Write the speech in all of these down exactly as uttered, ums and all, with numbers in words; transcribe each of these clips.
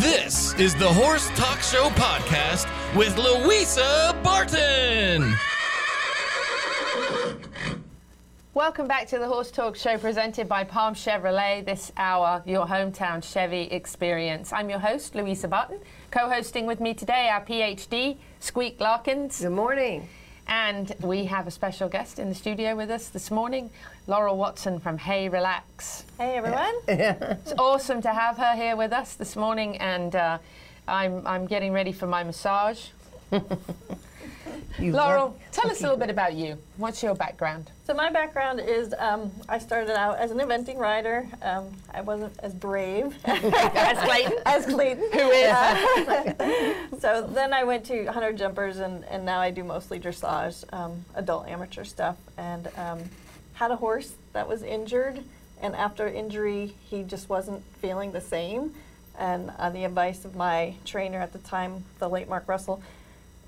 This is the Horse Talk Show Podcast with Louisa Barton. Welcome back to the Horse Talk Show, presented by Palm Chevrolet. This hour, your hometown Chevy experience. I'm your host, Louisa Barton. Co-hosting with me today, our PhD, Squeak Larkins. Good morning. And we have a special guest in the studio with us this morning, Laurel Watson from Hay Relax. Hey, everyone. It's awesome to have her here with us this morning, and uh, I'm, I'm getting ready for my massage. You Laurel, tell us a little bit about you. What's your background? So my background is um, I started out as an eventing rider. Um, I wasn't as brave as Clayton. As Clayton. Who is? Uh, so then I went to hunter jumpers, and, and now I do mostly dressage, um, adult amateur stuff, and um, had a horse that was injured. And after injury, he just wasn't feeling the same. And on the advice of my trainer at the time, the late Mark Russell,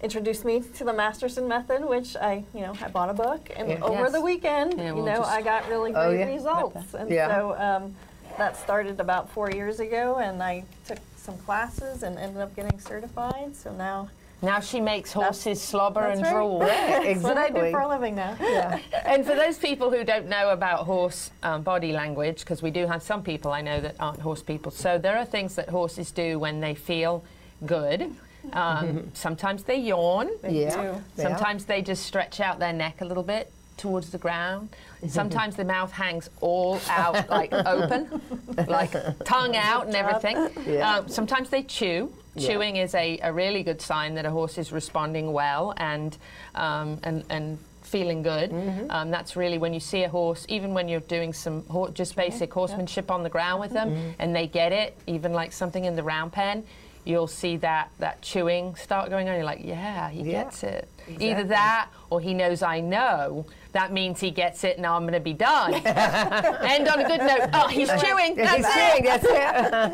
introduced me to the Masterson Method, which I, you know, I bought a book, and yeah. over yes. the weekend, yeah, we'll you know, I got really great oh, yeah. results, and yeah. so um, that started about four years ago, and I took some classes and ended up getting certified. So now, now she makes horses slobber and right. drool. Yeah, exactly. That's what I do for a living now. Yeah. And for those people who don't know about horse um, body language, because we do have some people I know that aren't horse people, so there are things that horses do when they feel good. Um, sometimes they yawn, they yeah. do. Sometimes they just stretch out their neck a little bit towards the ground. Sometimes the mouth hangs all out, like open, like tongue out and everything. Yeah. Um, sometimes they chew. Yeah. Chewing is a, a really good sign that a horse is responding well and, um, and, and feeling good. Mm-hmm. um, that's really when you see a horse, even when you're doing some ho just basic okay. horsemanship yeah. on the ground with them, mm-hmm. and they get it, even like something in the round pen. You'll see that, that chewing start going on. You're like, yeah, he yeah, gets it. Exactly. Either that or he knows I know. That means he gets it, and I'm going to be done. End on a good note. Oh, he's chewing. That's he's it. Chewing, that's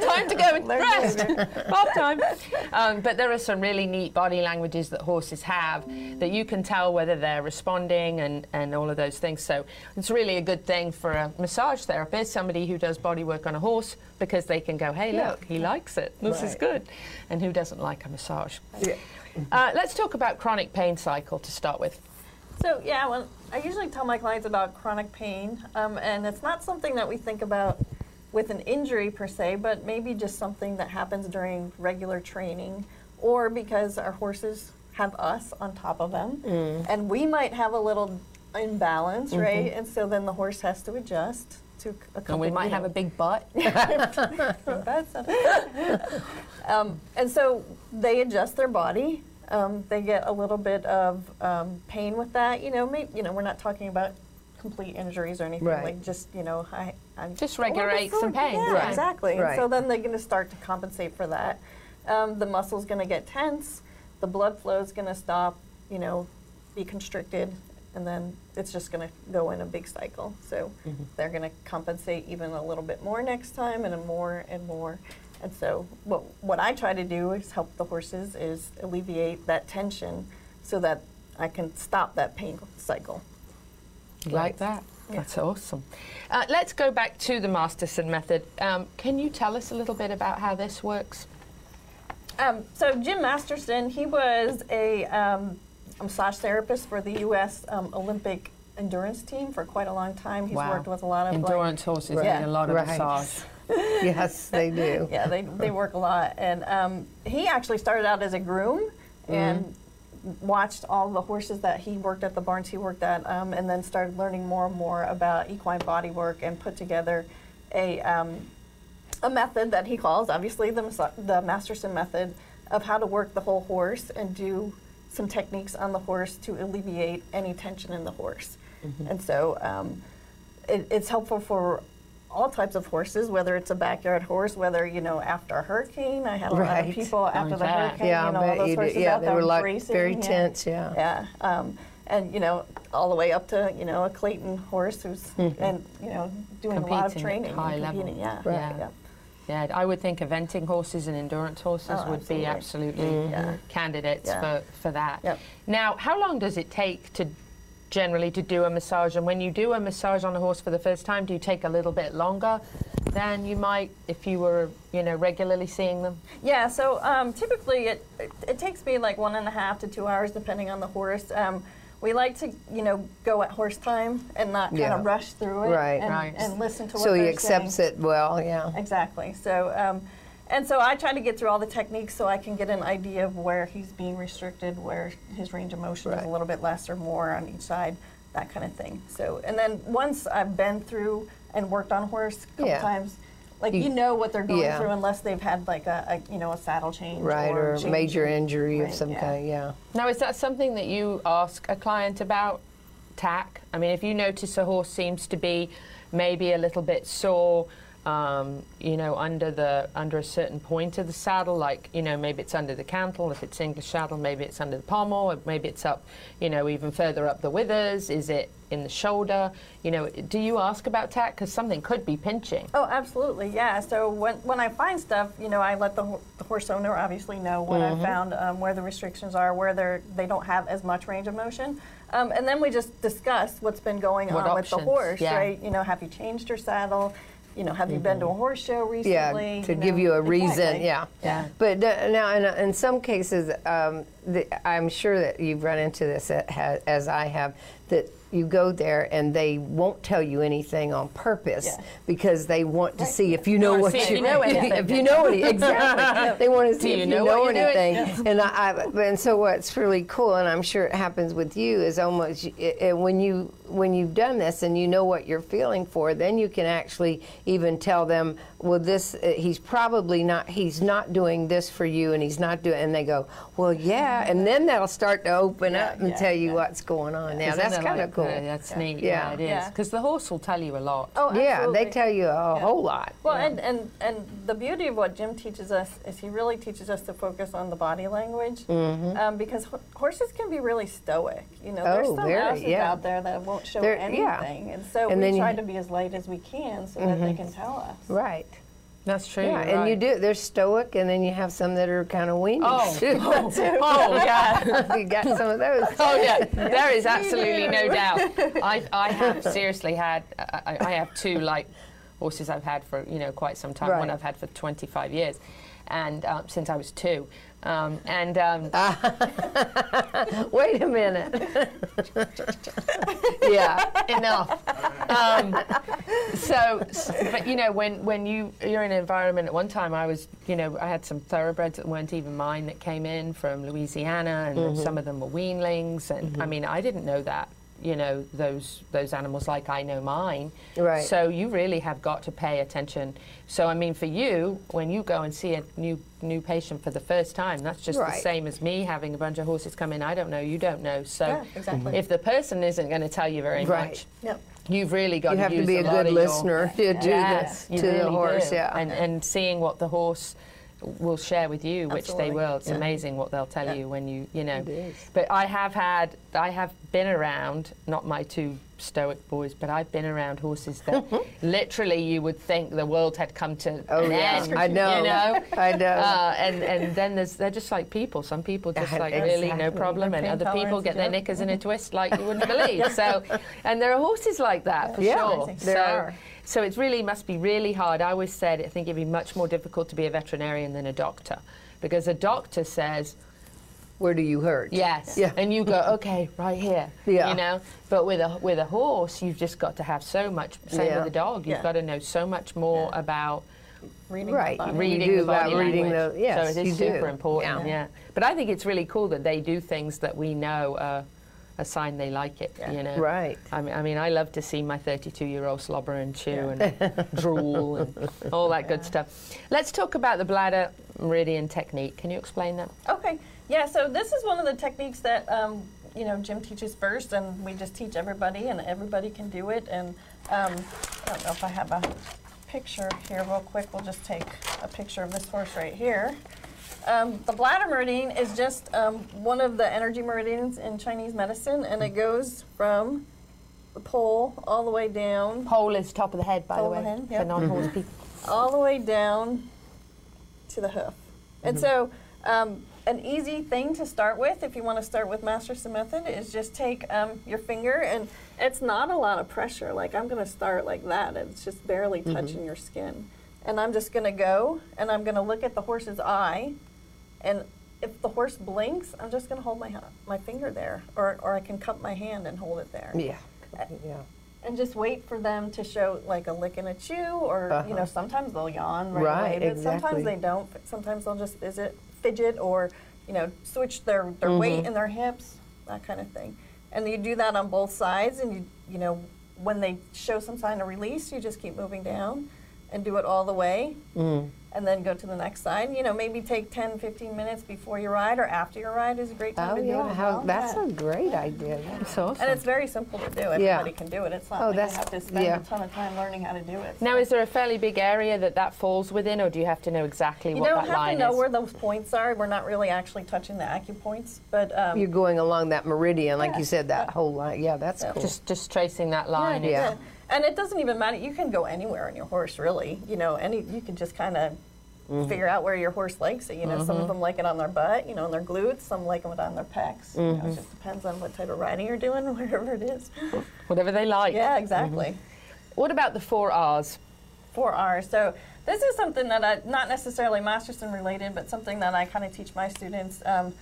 it. Time to go and rest. Bath time. Um, but there are some really neat body languages that horses have that you can tell whether they're responding and, and all of those things. So it's really a good thing for a massage therapist, somebody who does body work on a horse, because they can go, hey, yeah. look, he likes it. This right. is good. And who doesn't like a massage? Yeah. Uh, let's talk about chronic pain cycle to start with. So yeah, well, I usually tell my clients about chronic pain, um, and it's not something that we think about with an injury per se, but maybe just something that happens during regular training, or because our horses have us on top of them, mm. and we might have a little imbalance, mm-hmm. right? And so then the horse has to adjust. To and we might have a big butt. um, and so they adjust their body. Um, they get a little bit of um, pain with that. You know, maybe, you know, we're not talking about complete injuries or anything. Right. Like just, you know, I, I'm just regulate some pain. Yeah, right. exactly. Right. And so then they're going to start to compensate for that. Um, the muscle's going to get tense. The blood flow's going to stop. You know, be constricted. And then it's just going to go in a big cycle. So mm-hmm. they're going to compensate even a little bit more next time, and more and more. And so what, what I try to do is help the horses is alleviate that tension so that I can stop that pain cycle. Like that. Yeah. That's awesome. Uh, let's go back to the Masterson Method. Um, can you tell us a little bit about how this works? Um, so Jim Masterson, he was a... Um, a massage therapist for the U S Um, Olympic endurance team for quite a long time. He's wow. worked with a lot of endurance like, horses right. yeah. and a lot of right. massage. Yes, they do. Yeah, they, they work a lot. And um, he actually started out as a groom mm. and watched all the horses that he worked at, the barns he worked at, um, and then started learning more and more about equine body work and put together a, um, a method that he calls, obviously, the, the Masterson Method, of how to work the whole horse and do some techniques on the horse to alleviate any tension in the horse. Mm-hmm. And so um, it, it's helpful for all types of horses, whether it's a backyard horse, whether, you know, after a hurricane. I had a right. lot of people after the hurricane, yeah, you know, all those horses yeah, out there were like racing, very yeah. tense, yeah. Yeah, um, and, you know, all the way up to, you know, a Clayton horse who's, mm-hmm. and, you know, doing competing a lot of training. At high level. Yeah, right. yeah. yeah. Yeah, I would think eventing horses and endurance horses oh, would absolutely. be absolutely mm-hmm. yeah. candidates yeah. for, for that. Yep. Now, how long does it take to generally to do a massage? And when you do a massage on a horse for the first time, do you take a little bit longer than you might if you were, you know, regularly seeing them? Yeah, so um, typically it, it, it takes me like one and a half to two hours, depending on the horse. Um, we like to, you know, go at horse time and not kind yeah. of rush through it right, and, right. and listen to what they're saying. So he accepts it well, yeah. Exactly. So, um, and so I try to get through all the techniques so I can get an idea of where he's being restricted, where his range of motion right. is a little bit less or more on each side, that kind of thing. So, and then once I've been through and worked on horse a couple yeah. times, like you, you know what they're going yeah. through unless they've had like a, a you know a saddle change right, or, or change major injury right, of some yeah. kind. Yeah. Now, is that something that you ask a client about? Tack. I mean, if you notice a horse seems to be maybe a little bit sore, um, you know, under the under a certain point of the saddle, like you know maybe it's under the cantle. If it's English saddle, maybe it's under the pommel. Or maybe it's up, you know, even further up the withers. Is it in the shoulder? You know, do you ask about tack? Because something could be pinching. Oh, absolutely, yeah. So when, when I find stuff, you know, I let the, ho the horse owner obviously know what mm-hmm. I found, um, where the restrictions are, where they're, they don't have as much range of motion. Um, and then we just discuss what's been going what on options? With the horse, yeah. right? You know, have you changed your saddle? You know, have mm-hmm. you been to a horse show recently? Yeah, to you give know? You a reason, exactly. yeah. yeah. But uh, now, in, uh, in some cases, um, the, I'm sure that you've run into this, at, ha as I have, that you go there and they won't tell you anything on purpose yeah. because they want to right. see if you know what you know. If you know it, exactly. They want to see if you know anything. And I, I, and so what's really cool, and I'm sure it happens with you, is almost it, it, when you when you've done this and you know what you're feeling for, then you can actually even tell them, well, this uh, he's probably not he's not doing this for you, and he's not doing. And they go, well, yeah, and then that'll start to open yeah, up and yeah, tell you yeah. what's going on. Yeah. Now that's kind of cool. Yeah, that's yeah. neat. Yeah, yeah it is. Because yeah. the horse will tell you a lot. Oh, absolutely. Yeah, they tell you a yeah. whole lot. Well, yeah. and, and, and the beauty of what Jim teaches us is he really teaches us to focus on the body language mm-hmm. um, because ho horses can be really stoic. You know, oh, there's some very, houses yeah. out there that won't show They're, anything. Yeah. And so and we try you, to be as light as we can so mm-hmm. that they can tell us. Right. That's true. Yeah, and right. you do. They're stoic, and then you have some that are kind of weenie. Oh, too. oh, oh yeah. You got some of those. Oh, yeah. There is absolutely no doubt. I, I have seriously had, I, I have two, like, horses I've had for, you know, quite some time. Right. One I've had for twenty-five years, and um, since I was two. Um, and um, uh, wait a minute. yeah, enough. Um, so, but you know, when when you you're in an environment. At one time, I was, you know, I had some thoroughbreds that weren't even mine that came in from Louisiana, and mm-hmm. some of them were weanlings. And mm-hmm. I mean, I didn't know that, you know, those those animals like I know mine. Right. So you really have got to pay attention. So I mean, for you, when you go and see a new new patient for the first time, that's just right. the same as me having a bunch of horses come in. I don't know, you don't know. So yeah, exactly. mm-hmm. if the person isn't going to tell you very right. much, yep. you've really got you to have use to be a, a good listener your, to do yes, this to really the horse, do. Yeah, and and seeing what the horse will share with you, which Absolutely. They will. It's yeah. amazing what they'll tell yeah. you when you you know. It is. But I have had, I have been around, not my two stoic boys, but I've been around horses that literally you would think the world had come to oh, an yeah. end. I know, you know? I know. Uh, and and then there's they're just like people. Some people just like exactly. really no problem, They're and other people get their knickers in a twist like you wouldn't believe. So, and there are horses like that yeah. for yeah, sure. Amazing. There so, are. So it really must be really hard. I always said I think it'd be much more difficult to be a veterinarian than a doctor, because a doctor says, where do you hurt? Yes. Yeah. And you go, okay, right here. Yeah. You know? But with a with a horse, you've just got to have so much, same yeah. with a dog, you've yeah. got to know so much more yeah. about reading right. the body. Reading you do the body about reading the, yes, so it is you super do. Important. Yeah. yeah. But I think it's really cool that they do things that we know are a sign they like it, yeah. you know. Right. I mean, I mean, I love to see my thirty-two-year-old slobber and chew yeah. and drool and all that yeah. good stuff. Let's talk about the bladder meridian technique. Can you explain that? Okay. Yeah, so this is one of the techniques that, um, you know, Jim teaches first, and we just teach everybody, and everybody can do it. And um, I don't know if I have a picture here real quick. We'll just take a picture of this horse right here. Um, the bladder meridian is just um, one of the energy meridians in Chinese medicine, and it goes from the pole all the way down. Pole is top of the head, by the way, head, yep. for non-horse mm-hmm. people. All the way down to the hoof. Mm-hmm. And so Um, an easy thing to start with, if you want to start with Masterson Method, is just take um, your finger, and it's not a lot of pressure. Like, I'm going to start like that. It's just barely touching mm-hmm. your skin. And I'm just going to go, and I'm going to look at the horse's eye, and if the horse blinks, I'm just going to hold my my finger there, or, or I can cup my hand and hold it there. Yeah. Yeah. And just wait for them to show, like, a lick and a chew, or, uh-huh. you know, sometimes they'll yawn right, right away, but exactly. sometimes they don't. Sometimes they'll just visit, fidget, or, you know, switch their, their mm-hmm. weight in their hips, that kind of thing. And you do that on both sides, and, you you know, when they show some sign of release, you just keep moving down and do it all the way, mm. and then go to the next side. You know, maybe take ten, fifteen minutes before your ride or after your ride is a great time oh, to yeah. do it. How, that's yeah. a great idea. That's awesome. And it's very simple to do. Everybody yeah. can do it. It's not oh, like you have to spend yeah. a ton of time learning how to do it. So. Now, is there a fairly big area that that falls within, or do you have to know exactly you what that line is? You don't have to know is? Where those points are. We're not really actually touching the acupoints, but um, you're going along that meridian, like yeah. you said, that yeah. whole line. Yeah, that's yeah. cool. Just just tracing that line. Yeah. yeah. yeah. And it doesn't even matter. You can go anywhere on your horse, really. You know, any you can just kind of mm-hmm. figure out where your horse likes it. You know, mm-hmm. some of them like it on their butt, you know, on their glutes. Some like it on their pecs. Mm-hmm. You know, it just depends on what type of riding you're doing, whatever it is. Whatever they like. Yeah, exactly. Mm-hmm. What about the four R's? Four R's. So this is something that I, not necessarily Masterson related, but something that I kind of teach my students. Um,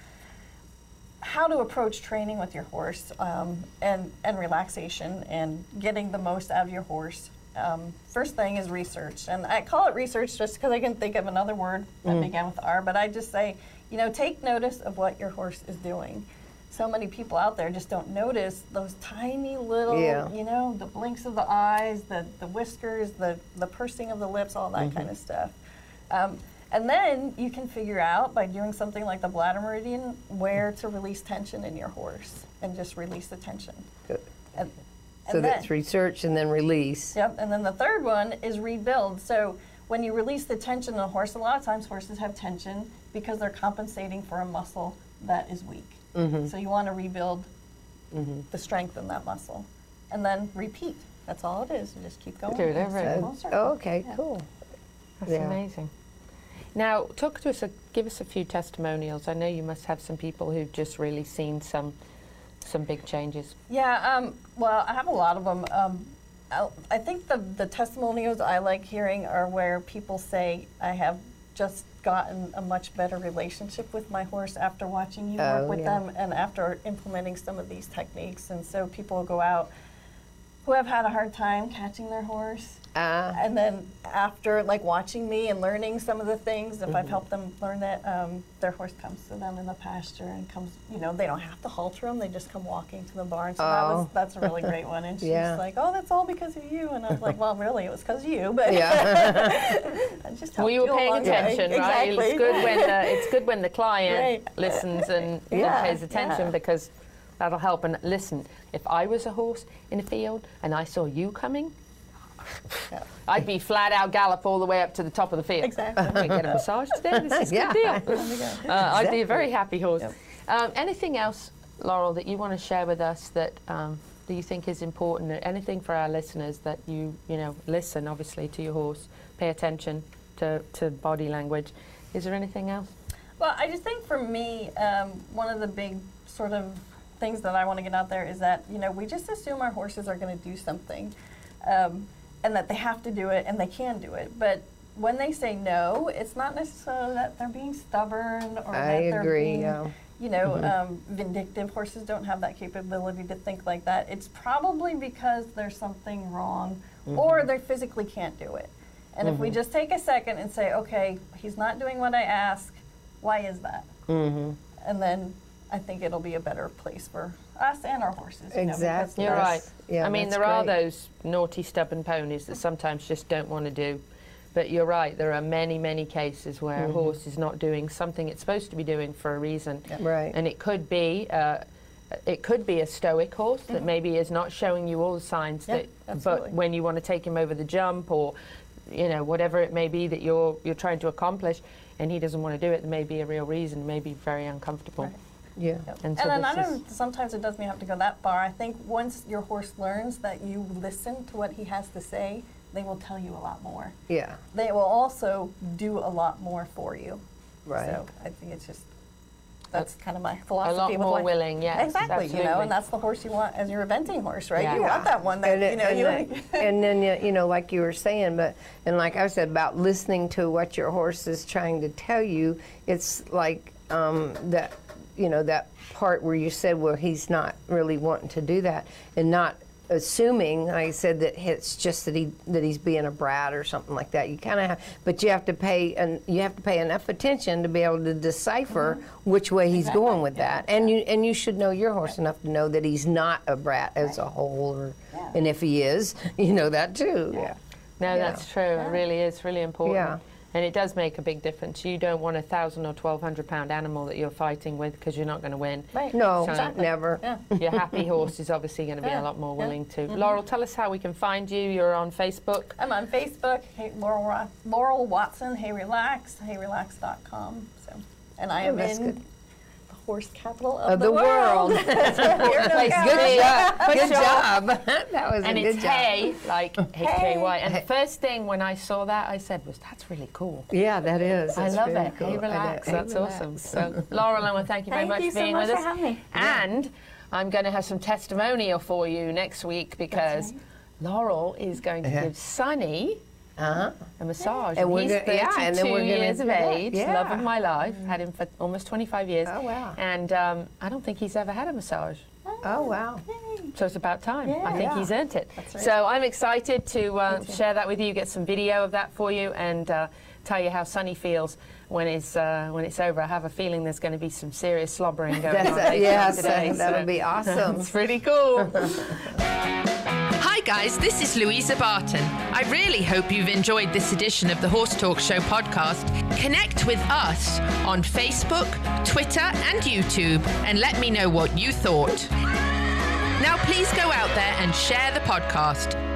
how to approach training with your horse um, and, and relaxation and getting the most out of your horse. Um, first thing is research. And I call it research just because I can think of another word that mm. began with R, but I just say, you know, take notice of what your horse is doing. So many people out there just don't notice those tiny little, yeah. you know, the blinks of the eyes, the, the whiskers, the, the pursing of the lips, all that mm-hmm. kind of stuff. Um, And then you can figure out by doing something like the bladder meridian where to release tension in your horse and just release the tension. Good. And, and so then, that's research and then release. Yep. And then the third one is rebuild. So when you release the tension in a horse, a lot of times horses have tension because they're compensating for a muscle that is weak. Mm-hmm. So you want to rebuild mm-hmm. the strength in that muscle. And then repeat. That's all it is. You just keep going. Do it every. Oh, okay, yeah. cool. That's yeah. amazing. Now, talk to us, a, give us a few testimonials. I know you must have some people who've just really seen some some big changes. Yeah, um, well, I have a lot of them. Um, I, I think the, the testimonials I like hearing are where people say, I have just gotten a much better relationship with my horse after watching you oh, work with yeah. them and after implementing some of these techniques. And so people go out who have had a hard time catching their horse. Uh, and then after, like, watching me and learning some of the things, if mm-hmm. I've helped them learn that, um, their horse comes to them in the pasture and comes, you know, they don't have to halter them. They just come walking to the barn. So oh. that was, that's a really great one. And she's yeah. like, oh, that's all because of you. And I was like, well, really, it was because of you. But yeah. I just well, you were paying attention, way. Right? Exactly. It's good when the, it's good when the client right. listens and yeah. pays attention yeah. because that'll help. And listen, if I was a horse in a field and I saw you coming, yeah. I'd be flat out gallop all the way up to the top of the field. Exactly. I'm going to get a massage today. This is a yeah. good deal. Uh, exactly. I'd be a very happy horse. Yep. Um, anything else, Laurel, that you want to share with us that um, do you think is important? Anything for our listeners that you, you know, listen obviously to your horse, pay attention to, to body language. Is there anything else? Well, I just think for me, um, one of the big sort of things that I want to get out there is that, you know, we just assume our horses are going to do something. Um, and that they have to do it and they can do it. But when they say no, it's not necessarily that they're being stubborn or I that they're agree, being, yeah. you know, mm-hmm. um, vindictive. Horses don't have that capability to think like that. It's probably because there's something wrong mm-hmm. or they physically can't do it. And mm-hmm. if we just take a second and say, okay, he's not doing what I ask, why is that? Mm-hmm. And then I think it'll be a better place for us and our horses. You exactly. know, you're right. Yeah, I mean, there great. Are those naughty, stubborn ponies that sometimes just don't want to do. But you're right, there are many, many cases where mm-hmm. a horse is not doing something it's supposed to be doing for a reason. Yeah. Right. And it could be uh, it could be a stoic horse mm-hmm. that maybe is not showing you all the signs, yeah, that, absolutely. But when you want to take him over the jump or, you know, whatever it may be that you're, you're trying to accomplish and he doesn't want to do it, there may be a real reason, may be very uncomfortable. Right. Yeah, yep. and, so and I know sometimes it doesn't have to go that far. I think once your horse learns that you listen to what he has to say, they will tell you a lot more. Yeah, they will also do a lot more for you. Right. So I think it's just, that's kind of my philosophy. A lot more life. willing, yes. Exactly, absolutely. You know, and that's the horse you want as your eventing horse, right? Yeah. You want that one that, and you know. And, you like, and then, you know, like you were saying, but, and like I said, about listening to what your horse is trying to tell you, it's like um, that, you know, that part where you said, well, he's not really wanting to do that, and not assuming, like I said, that it's just that he that he's being a brat or something like that. You kind of have, but you have to pay and you have to pay enough attention to be able to decipher mm-hmm. which way he's exactly. going with that. Yeah. And you and you should know your horse right. enough to know that he's not a brat as right. a whole, or, yeah. and if he is, you know that too. Yeah. yeah. No, yeah. that's true. Yeah. It really is really important. Yeah. And it does make a big difference. You don't want a thousand or twelve hundred pound animal that you're fighting with, because you're not going to win. Right. No, so exactly. never. Yeah. Your happy horse is obviously going to be yeah. a lot more willing yeah. to. Mm-hmm. Laurel, tell us how we can find you. You're on Facebook. I'm on Facebook. Hey, Laurel, Laurel Watson. Hey Relax. Hey Relax dot com. So, and I oh, am in good. the horse capital of, of the, the world. world. That's good job. Good job. That was and a good job. And it's hay, like H K Y. And the first thing when I saw that, I said, was, that's really cool. Yeah, that is. That's I love really it. Cool. Hey, relax. Hey, that's relax. awesome. So, Laurel, I want to thank you very thank much you for being so much with us. For having me. And yeah. I'm going to have some testimonial for you next week, because right. Laurel is going to uh-huh. give Sunny Uh-huh. a massage. And, and he's thirty-two yeah, and then we're years of age, yeah. love of my life, mm-hmm. had him for almost twenty-five years. Oh, wow. And um, I don't think he's ever had a massage. Oh, oh wow. Yay. So it's about time. Yeah. I think yeah. he's earned it. That's right. So I'm excited to uh, share that with you, get some video of that for you, and uh, tell you how Sunny feels when it's, uh, when it's over. I have a feeling there's going to be some serious slobbering going That's on. A, yes, today, uh, so that would be awesome. It's pretty cool. Hi guys, this is Louisa Barton. I really hope you've enjoyed this edition of the Horse Talk Show podcast. Connect with us on Facebook, Twitter, and YouTube, and let me know what you thought. Now please go out there and share the podcast.